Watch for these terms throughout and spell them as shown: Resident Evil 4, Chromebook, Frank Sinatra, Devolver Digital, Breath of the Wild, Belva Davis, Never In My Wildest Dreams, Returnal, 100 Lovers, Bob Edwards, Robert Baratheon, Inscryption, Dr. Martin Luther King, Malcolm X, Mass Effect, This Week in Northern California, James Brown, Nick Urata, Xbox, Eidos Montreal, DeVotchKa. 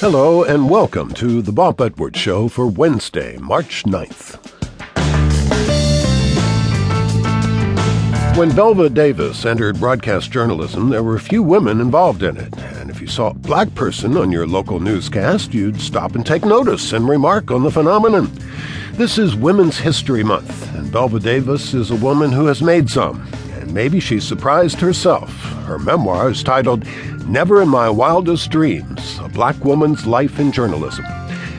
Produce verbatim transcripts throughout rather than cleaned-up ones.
Hello and welcome to the Bob Edwards Show for Wednesday, March ninth. When Belva Davis entered broadcast journalism, there were few women involved in it. And if you saw a black person on your local newscast, you'd stop and take notice and remark on the phenomenon. This is Women's History Month, and Belva Davis is a woman who has made some. And maybe she surprised herself. Her memoir is titled Never In My Wildest Dreams, A Black Woman's Life in Journalism.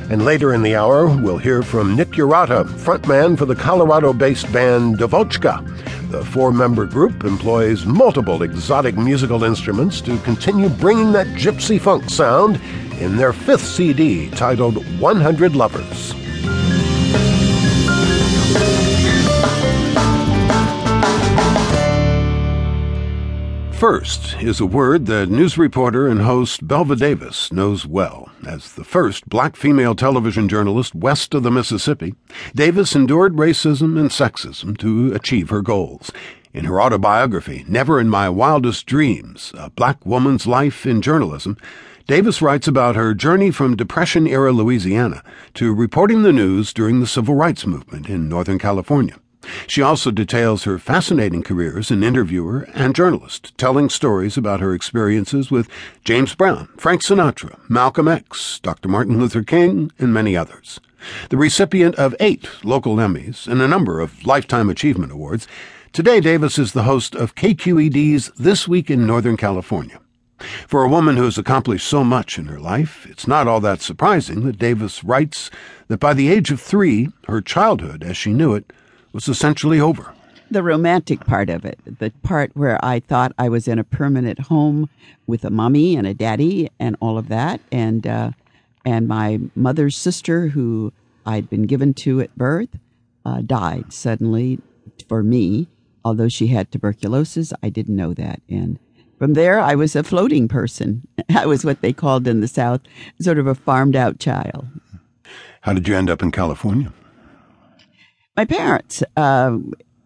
And later in the hour, we'll hear from Nick Urata, frontman for the Colorado-based band DeVotchKa. The four-member group employs multiple exotic musical instruments to continue bringing that gypsy funk sound in their fifth C D titled one hundred lovers. First is a word that news reporter and host Belva Davis knows well. As the first black female television journalist west of the Mississippi, Davis endured racism and sexism to achieve her goals. In her autobiography, Never in My Wildest Dreams, A Black Woman's Life in Journalism, Davis writes about her journey from Depression-era Louisiana to reporting the news during the Civil Rights Movement in Northern California. She also details her fascinating career as an interviewer and journalist, telling stories about her experiences with James Brown, Frank Sinatra, Malcolm X, Doctor Martin Luther King, and many others. The recipient of eight local Emmys and a number of Lifetime Achievement Awards, today Davis is the host of K Q E D's This Week in Northern California. For a woman who has accomplished so much in her life, it's not all that surprising that Davis writes that by the age of three, her childhood, as she knew it, was essentially over. The romantic part of it, the part where I thought I was in a permanent home with a mommy and a daddy and all of that, and uh, and my mother's sister, who I'd been given to at birth, uh, died suddenly for me. Although she had tuberculosis, I didn't know that. And from there, I was a floating person. I was what they called in the South, sort of a farmed-out child. How did you end up in California? My parents uh,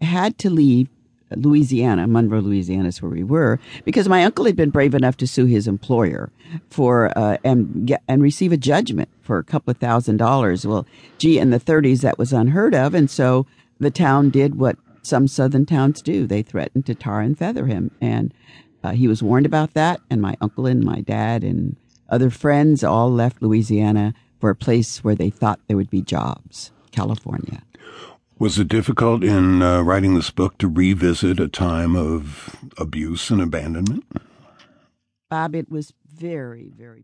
had to leave Louisiana, Monroe, Louisiana is where we were, because my uncle had been brave enough to sue his employer for uh, and get, and receive a judgment for a couple of thousand dollars. Well, gee, in the thirties, that was unheard of, and so the town did what some southern towns do. They threatened to tar and feather him, and uh, he was warned about that, and my uncle and my dad and other friends all left Louisiana for a place where they thought there would be jobs, California. Was it difficult in uh, writing this book to revisit a time of abuse and abandonment? Bob, it was very, very